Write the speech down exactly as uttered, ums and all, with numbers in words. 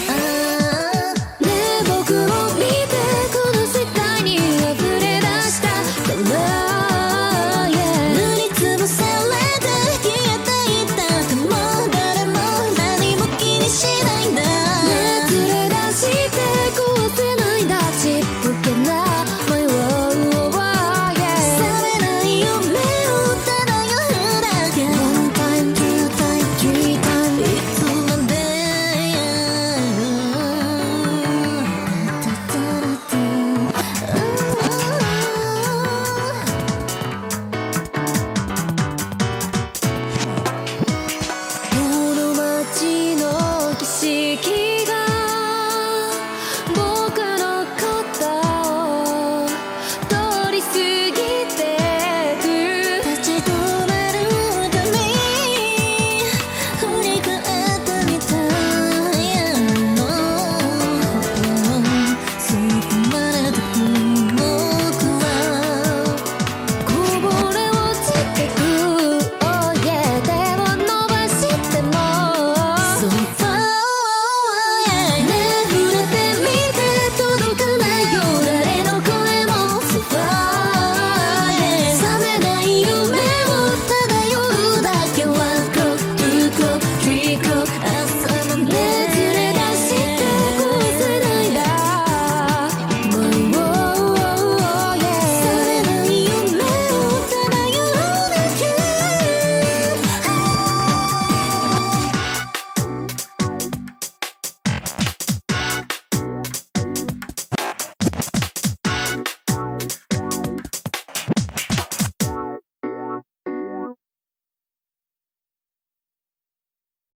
You